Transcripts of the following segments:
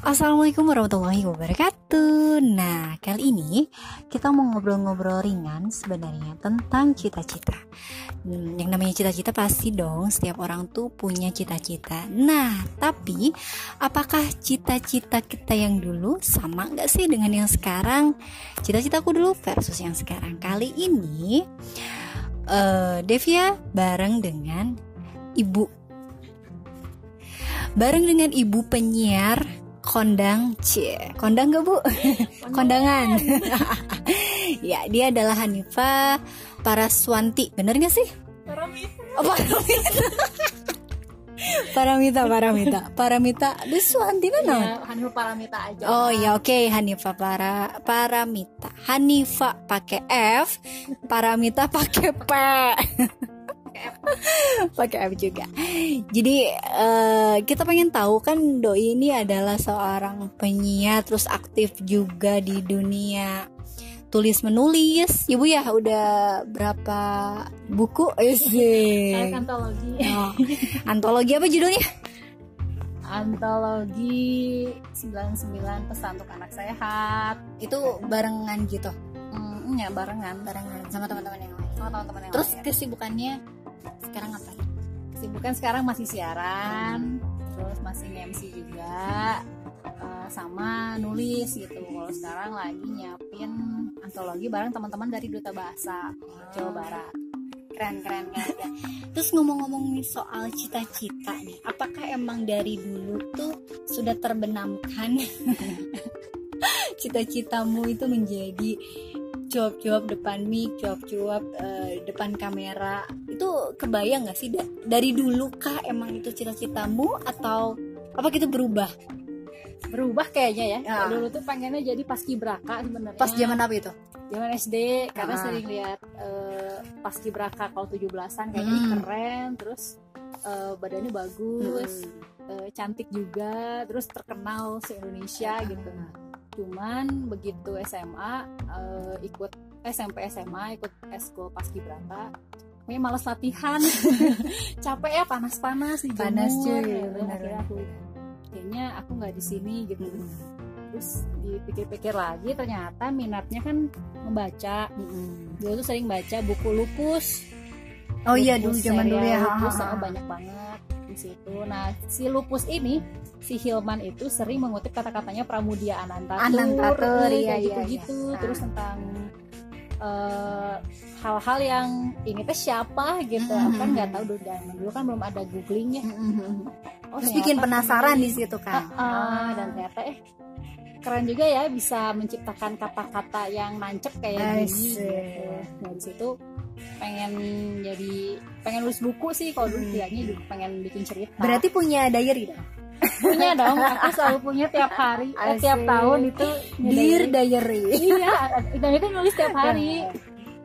Assalamualaikum warahmatullahi wabarakatuh. Nah, kali ini kita mau ngobrol-ngobrol ringan sebenarnya tentang cita-cita. Yang namanya cita-cita pasti dong, setiap orang tuh punya cita-cita. Nah, tapi apakah cita-cita kita yang dulu sama nggak sih dengan yang sekarang? Cita-citaku dulu versus yang sekarang. Kali ini Devia bareng dengan ibu penyiar kondang gak bu? Kondangan. Ya, dia adalah Hanifa Paramita, bener gak sih? Paramita. Paramita. Di Suantina no? Ya, Hanifa Paramita aja. Oh ya, oke. Hanifa Paramita. Hanifa pakai F, Paramita pakai P. Pakai F juga. Jadi kita pengen tahu kan, Doi ini adalah seorang penyiar terus aktif juga di dunia tulis menulis. Ibu ya udah berapa buku? Kayak antologi. Oh. Antologi apa judulnya? Antologi 99 pesan untuk anak sehat. Itu barengan gitu. Ya barengan sama teman-teman yang lain. Terus kesibukannya sekarang apa? Kesibukan sekarang masih siaran, terus masih MC juga, sama nulis gitu. Kalau sekarang lagi nyiapin antologi bareng teman-teman dari Duta Bahasa Jawa Barat. Keren ya. Terus ngomong-ngomong soal cita-cita nih, apakah emang dari dulu tuh sudah terbenamkan cita-citamu itu menjadi cuap-cuap depan mic, cuap-cuap depan kamera? Itu kebayang gak sih dari dulu kah emang itu cita-citamu, atau apa gitu berubah kayaknya ya. Nah, dulu tuh pengennya jadi paskibraka sebenarnya. Pas zaman apa itu? Zaman SD, karena sering lihat paskibraka kalau 17-an kayaknya keren, terus badannya bagus, cantik juga, terus terkenal se-Indonesia gitu. Cuman begitu SMA ikut SMA ikut eskul paskibraka, kami malas latihan. Capek ya, panas cuy. Kayaknya aku nggak di sini gitu. Terus dipikir-pikir lagi, ternyata minatnya kan membaca. Dulu tuh sering baca buku lupus. Oh iya, dulu zaman dulu ya. Lupus banyak banget di situ. Nah, si lupus ini, si Hilman itu sering mengutip kata-katanya Pramoedya Ananta Toer, kayak gitu-gitu. Terus tentang hal-hal yang ini teh siapa gitu. Kan nggak tahu dulu kan belum ada googlingnya. Terus bikin penasaran di situ kan. Dan ternyata keren juga ya, bisa menciptakan kata-kata yang nancep kayak gini. Nah, di situ pengen nulis buku sih kalau dulu. Kayaknya pengen bikin cerita. Berarti punya diary dong? Punya dong, aku selalu punya tiap hari, tiap tahun itu Dear Diary. Iya, dan itu nulis tiap hari.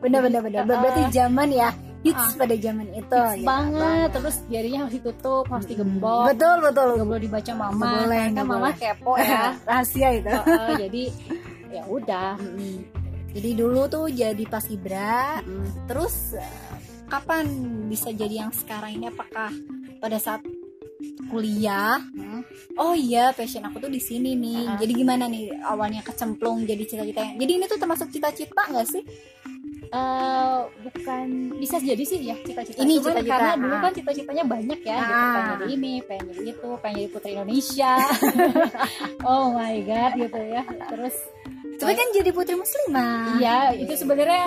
Bener. Berarti zaman ya, hits pada zaman itu. Hits ya, banget. Terus jarinya harus ditutup, harus digembok. Betul. Gak boleh dibaca mama. Boleh, kan mama kepo ya. Rahasia itu. Jadi ya udah. Jadi dulu tuh jadi paskibra. Terus kapan bisa jadi yang sekarang ini? Apakah pada saat kuliah? Oh iya, passion aku tuh di sini nih. Jadi gimana nih awalnya kecemplung jadi cita-cita yang... Jadi ini tuh termasuk cita-cita nggak sih? Bukan, bisa jadi sih ya cita-cita ini. Cuman cita-cita karena dulu kan cita-citanya banyak ya, gitu, pengen jadi ini, pengen jadi itu, pengen jadi putri Indonesia. Oh my god gitu ya. Terus tapi kan jadi putri muslimah. Iya, itu sebenarnya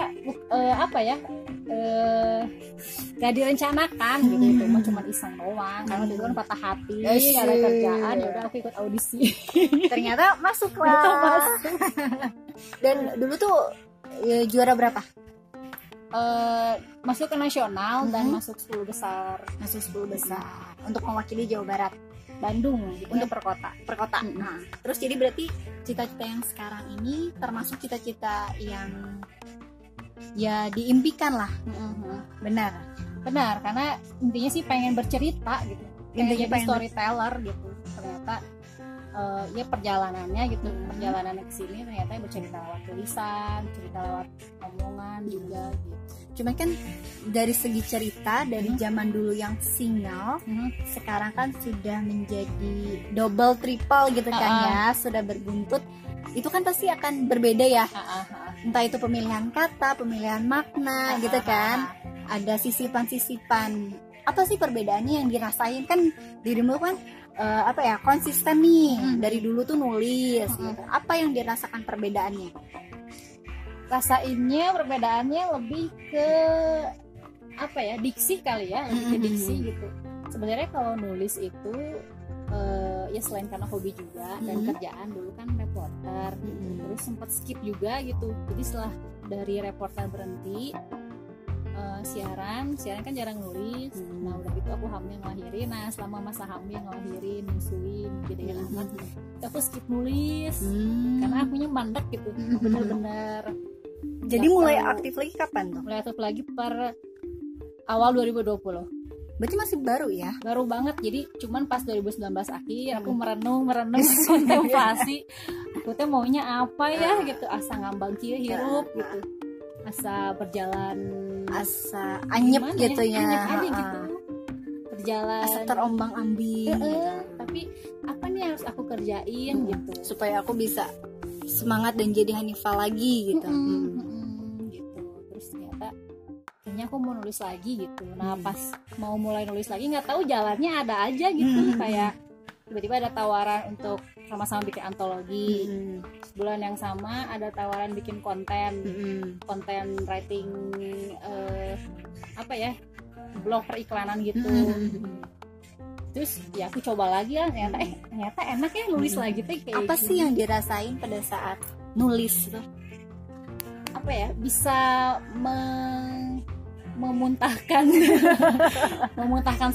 gak direncanakan gitu, cuma iseng doang. Karena dulu kan patah hati, gak ada kerjaan, yaudah aku ikut audisi. Ternyata masuk. Dan dulu tuh juara berapa? Masuk ke nasional dan masuk 10 besar. Untuk mewakili Jawa Barat, Bandung gitu, untuk perkota. Nah, terus jadi berarti cita-cita yang sekarang ini termasuk cita-cita yang ya diimpikan lah. Benar, karena intinya sih pengen bercerita gitu, pengen jadi storyteller gitu. Ternyata ya perjalanannya gitu, perjalanannya kesini ternyata bercerita lewat tulisan, cerita lewat omongan juga gitu. Cuma kan dari segi cerita dari zaman dulu yang single, sekarang kan sudah menjadi double triple gitu kan ya, sudah berbuntut, itu kan pasti akan berbeda ya. Entah itu pemilihan kata, pemilihan makna gitu kan, ada sisipan-sisipan. Apa sih perbedaannya yang dirasain? Kan dirimu kan apa ya, konsisten nih dari dulu tuh nulis gitu. Apa yang dirasakan perbedaannya? Rasainnya perbedaannya lebih ke apa ya, diksi kali ya, lebih ke diksi gitu. Sebenarnya kalau nulis itu ya selain karena hobi juga dan kerjaan dulu kan reporter, terus sempat skip juga gitu. Jadi setelah dari reporter berhenti siaran kan jarang nulis. Nah udah gitu aku hamil ngelahirin. Nah selama masa hamil ngelahirin, nusuin, gedein anak, aku skip nulis karena akunya mandek gitu, bener-bener. Jadi mulai aktif lagi kapan tuh? Mulai aktif lagi per awal 2020. Berarti masih baru ya? Baru banget. Jadi cuman pas 2019 akhir aku merenung kontemplasi. Aku teh maunya apa ya gitu, asa ngambang kieu hirup gitu, asa berjalan, asa anyep gitu ya, anyep gitu. Berjalan asa terombang-ambing gitu. Tapi apa nih harus aku kerjain gitu supaya aku bisa semangat dan jadi Hanifa lagi gitu. Gitu. Terus ternyata kayaknya aku mau nulis lagi gitu. Nah pas mau mulai nulis lagi nggak tahu jalannya ada aja gitu, kayak tiba-tiba ada tawaran untuk sama-sama bikin antologi. Bulan yang sama ada tawaran bikin konten, konten writing, apa ya, blog periklanan gitu. Terus ya aku coba lagi lah, ternyata enak ya nulis lagi tuh. Kayak apa sih yang dirasain pada saat nulis tuh? Apa ya, bisa memuntahkan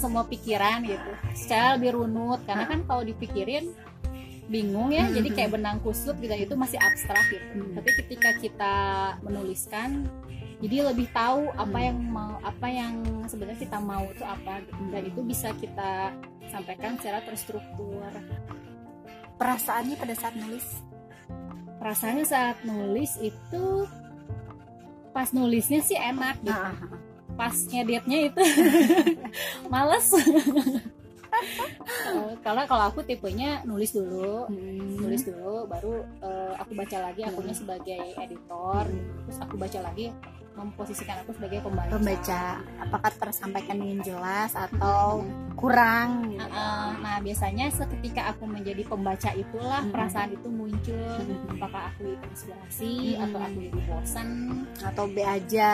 semua pikiran gitu secara lebih runut, karena kan kalau dipikirin bingung ya, jadi kayak benang kusut gitu, itu masih abstrak gitu. Tapi ketika kita menuliskan jadi lebih tahu apa yang mau, apa yang sebenarnya kita mau itu apa gitu. Dan itu bisa kita sampaikan secara terstruktur. Perasaannya pada saat nulis, perasaannya saat nulis itu pas nulisnya sih enak gitu. Pas ngeditnya itu males. Karena kalau aku tipenya nulis dulu, baru aku baca lagi, akunya sebagai editor, terus aku baca lagi, memposisikan aku sebagai pembaca. Apakah tersampaikan dengan jelas atau kurang gitu. Nah biasanya seketika aku menjadi pembaca itulah perasaan itu muncul. Apakah aku inspirasi atau aku jadi bosan atau be aja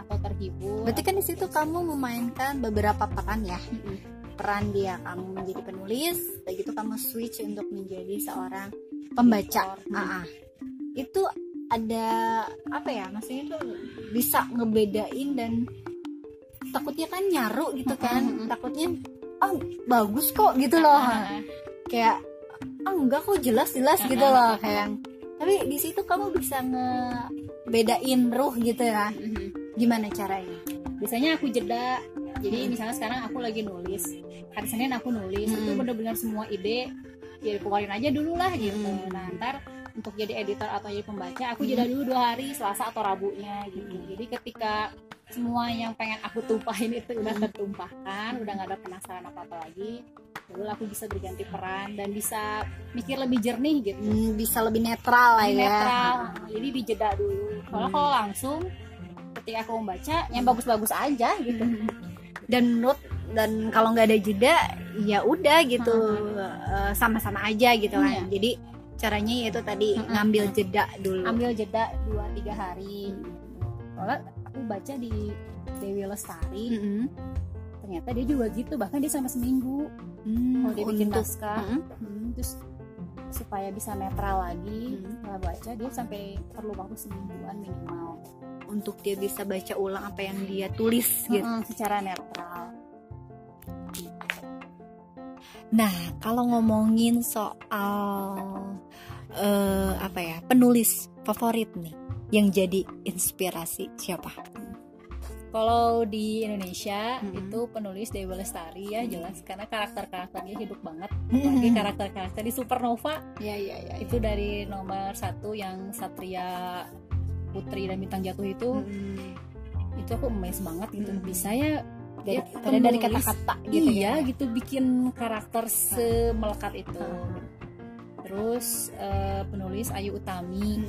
atau terhibur. Berarti kan di situ kamu memainkan beberapa peran ya. Peran dia, kamu menjadi penulis, begitu kamu switch untuk menjadi seorang pembaca. Itu ada apa ya, maksudnya itu bisa ngebedain, dan takutnya kan nyaru gitu kan, takutnya oh bagus kok gitu loh, kayak oh enggak kok jelas-jelas gitu loh kayak. Tapi di situ kamu bisa ngebedain ruh gitu ya. Gimana caranya? Biasanya aku jeda. Jadi misalnya sekarang aku lagi nulis, hari Senin aku nulis, itu benar-benar semua ide ya keluarin aja dulu lah gitu. Nah ntar untuk jadi editor atau jadi pembaca aku jeda dulu 2 hari, Selasa atau Rabunya gitu. Jadi ketika semua yang pengen aku tumpahin itu udah tertumpahkan, udah gak ada penasaran apa-apa lagi, lalu aku bisa berganti peran dan bisa mikir lebih jernih gitu. Bisa lebih netral lah ya. Netral, jadi dijeda dulu. Kalau langsung ketika aku membaca yang bagus-bagus aja gitu. Dan kalau nggak ada jeda ya udah gitu, sama-sama aja gitu kan. Jadi caranya yaitu tadi ngambil jeda dulu. Ambil jeda 2-3 hari. Kalau aku baca di Dewi Lestari, ternyata dia juga gitu, bahkan dia sampai seminggu. Kalau dia bikin naskah, terus supaya bisa netral lagi, nggak baca dia sampai perlu waktu semingguan minimal untuk dia bisa baca ulang apa yang dia tulis gitu, secara netral. Nah kalau ngomongin soal apa ya, penulis favorit nih yang jadi inspirasi siapa? Kalau di Indonesia itu penulis Dewi Lestari ya, jelas karena karakter-karakternya hidup banget. Apalagi karakter-karakter di Supernova. Ya. Itu dari nomor 1 yang Satria, Putri dan Bintang Jatuh itu. Itu aku amazed banget gitu. Bisa ya dari kata-kata gitu ya, gitu bikin karakter semelekat itu. Terus penulis Ayu Utami.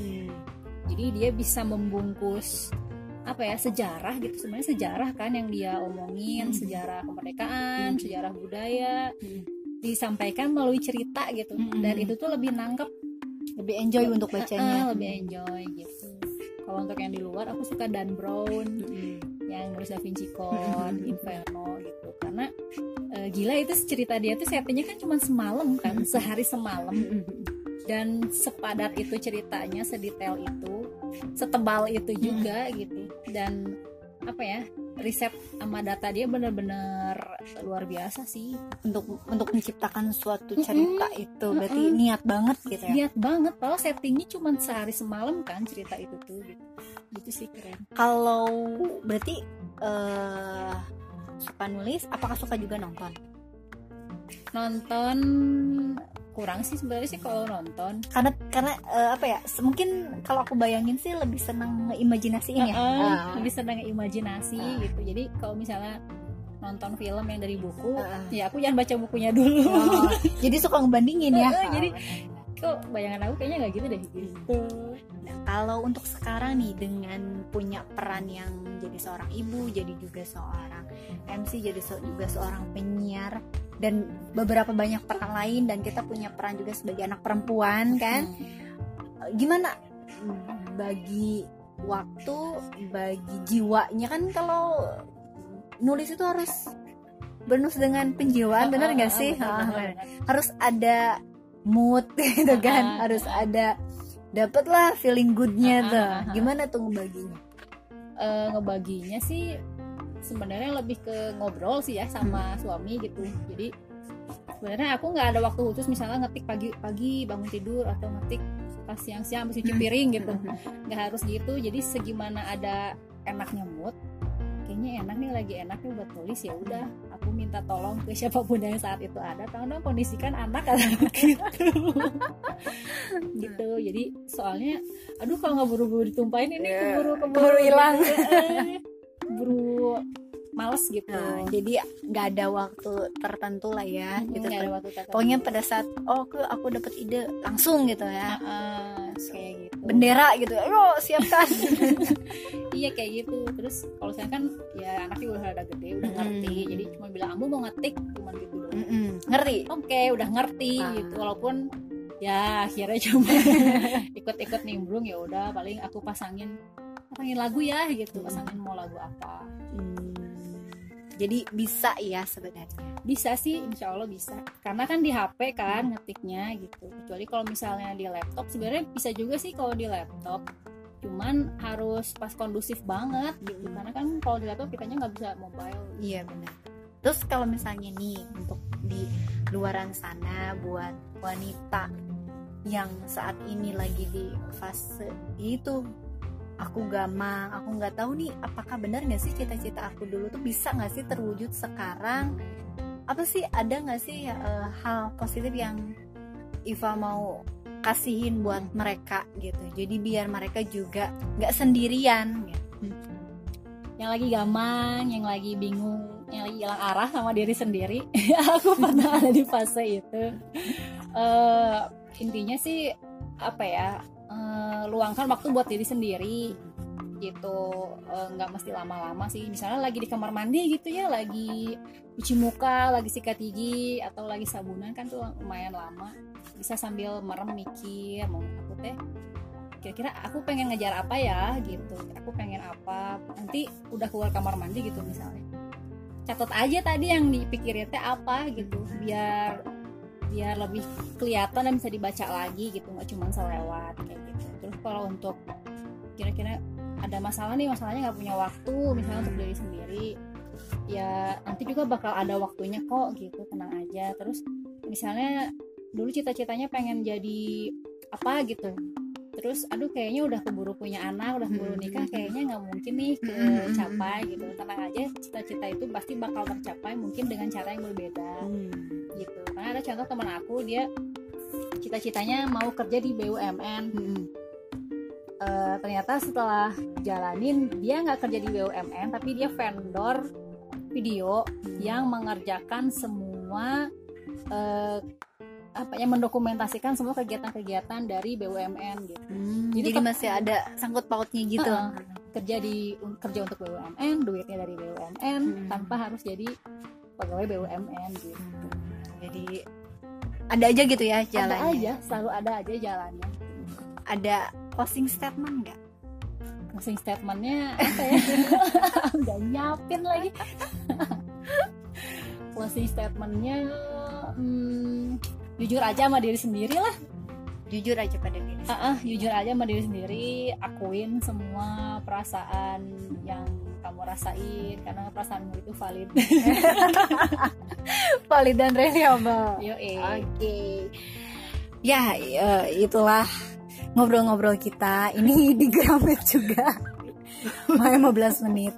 Jadi dia bisa membungkus apa ya, sejarah gitu, sebenarnya sejarah kan yang dia omongin, sejarah kemerdekaan, sejarah budaya, disampaikan melalui cerita gitu, dan itu tuh lebih nangkep, lebih enjoy untuk bacanya, lebih enjoy gitu. Kalau untuk yang di luar aku suka Dan Brown, yang nulis Da Vinci Code, Inferno gitu, karena gila itu cerita dia tuh settingnya kan cuma semalam kan, sehari semalam, dan sepadat itu ceritanya, sedetail itu, setebal itu juga gitu. Dan apa ya, riset sama data dia benar-benar luar biasa sih untuk menciptakan suatu cerita itu. Berarti niat banget gitu ya. Niat banget, kalau settingnya cuma sehari semalam kan cerita itu tuh gitu. Itu sih keren. Kalau berarti suka nulis, apakah suka juga nonton? Nonton kurang sih sebenarnya sih kalau nonton, karena apa ya, mungkin kalau aku bayangin sih lebih senang ngeimajinasiin ya, lebih senang ngeimajinasi gitu. Jadi kalau misalnya nonton film yang dari buku, ya aku jangan baca bukunya dulu. Jadi suka ngebandingin ya. Jadi kok bayangan aku kayaknya nggak gitu deh gitu. Nah, kalau untuk sekarang nih, dengan punya peran yang jadi seorang ibu, jadi juga seorang MC, jadi juga seorang penyiar, dan beberapa banyak peran lain, dan kita punya peran juga sebagai anak perempuan kan, gimana bagi waktu, bagi jiwanya kan, kalau nulis itu harus bernus dengan penjiwaan, benar nggak sih? Bener. Harus ada mood gitu kan, harus ada, dapatlah feeling goodnya tuh. Gimana tuh ngebaginya? Ngebaginya sih sebenarnya lebih ke ngobrol sih ya sama suami gitu. Jadi sebenarnya aku nggak ada waktu khusus, misalnya ngetik pagi-pagi bangun tidur atau ngetik pas siang-siang habis cuci piring gitu, nggak harus gitu. Jadi segimana ada enaknya mood, kayaknya enak nih, lagi enak nih buat tulis, ya udah aku minta tolong ke siapapun yang saat itu ada, tolong kondisikan anak gitu. Gitu. Jadi soalnya aduh, kalau nggak buru-buru ditumpahin ini keburu hilang, buru males gitu. Jadi nggak ada waktu tertentu lah ya, gitu. Gak ada waktu tertentu. Pokoknya pada saat aku dapet ide langsung gitu ya, kayak gitu. Bendera gitu, ayo siapkan. Iya kayak gitu. Terus kalau saya kan ya anaknya udah ada gede, udah ngerti. Jadi cuma bilang ambu mau ngetik, cuma gitu doang. Ngerti? Oke, udah ngerti gitu. Walaupun ya akhirnya cuma ikut-ikut nimbrung, ya udah paling aku pasangin lagu ya gitu, pasangin mau lagu apa. Jadi bisa ya sebenarnya. Bisa sih, insya Allah bisa. Karena kan di HP kan ngetiknya gitu. Kecuali kalau misalnya di laptop, sebenarnya bisa juga sih kalau di laptop. Cuman harus pas kondusif banget gitu. Karena kan kalau di laptop kitanya nggak bisa mobile. Iya benar. Terus kalau misalnya nih untuk di luaran sana, buat wanita yang saat ini lagi di fase itu, aku gamang, aku nggak tahu nih apakah benar nggak sih cita-cita aku dulu tuh bisa nggak sih terwujud sekarang, apa sih, ada nggak sih hal positif yang Iva mau kasihin buat mereka gitu, jadi biar mereka juga nggak sendirian gitu. Yang lagi gamang, yang lagi bingung, yang lagi hilang arah sama diri sendiri. Aku pernah ada di fase itu. Intinya sih apa ya, luangkan waktu buat diri sendiri gitu, nggak mesti lama-lama sih. Misalnya lagi di kamar mandi gitu ya, lagi cuci muka, lagi sikat gigi, atau lagi sabunan kan tuh lumayan lama, bisa sambil merem mikir, mau aku teh kira-kira aku pengen ngejar apa ya gitu, aku pengen apa, nanti udah keluar kamar mandi gitu misalnya, catat aja tadi yang dipikirin teh apa gitu, biar lebih kelihatan dan bisa dibaca lagi gitu, nggak cuma selewat kayak gitu. Terus kalau untuk kira-kira ada masalah nih, masalahnya nggak punya waktu misalnya untuk diri sendiri, ya nanti juga bakal ada waktunya kok gitu, tenang aja. Terus misalnya dulu cita-citanya pengen jadi apa gitu, terus aduh kayaknya udah keburu punya anak, udah keburu nikah, kayaknya nggak mungkin nih kecapai gitu. Tenang aja, cita-cita itu pasti bakal tercapai, mungkin dengan cara yang berbeda gitu. Karena ada contoh teman aku, dia cita-citanya mau kerja di BUMN. Ternyata setelah jalanin, dia nggak kerja di BUMN, tapi dia vendor video yang mengerjakan semua apa yang mendokumentasikan semua kegiatan-kegiatan dari BUMN gitu. Jadi masih ada sangkut pautnya gitu. Kerja untuk BUMN, duitnya dari BUMN tanpa harus jadi pegawai BUMN gitu. Jadi ada aja gitu ya jalannya. Ada aja, selalu ada aja jalannya. Ada closing statement nggak? Closing statementnya apa ya? Nggak nyapin lagi. Closing statementnya jujur aja sama diri sendiri lah. Jujur aja pada diri sendiri. Jujur aja sama diri sendiri, akuin semua perasaan yang kamu rasain karena perasaanmu itu valid. Valid dan reliable. Oke. Ya, itulah ngobrol-ngobrol kita ini di Gramet juga. 15 menit.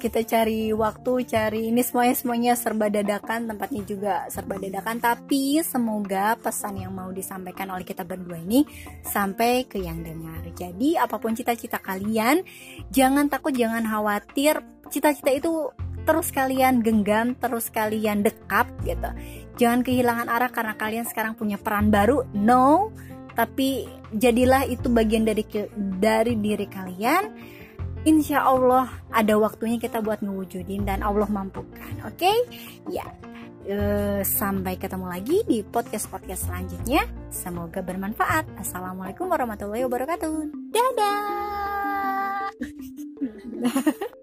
Kita cari waktu, cari ini semuanya serba dadakan, tempatnya juga serba dadakan, tapi semoga pesan yang mau disampaikan oleh kita berdua ini sampai ke yang dengar. Jadi apapun cita-cita kalian, jangan takut, jangan khawatir, cita-cita itu terus kalian genggam, terus kalian dekap gitu. Jangan kehilangan arah karena kalian sekarang punya peran baru, tapi jadilah itu bagian dari diri kalian. Insya Allah ada waktunya kita buat ngewujudin dan Allah mampukan. Oke? Ya. Sampai ketemu lagi di podcast-podcast selanjutnya. Semoga bermanfaat. Assalamualaikum warahmatullahi wabarakatuh. Dadah.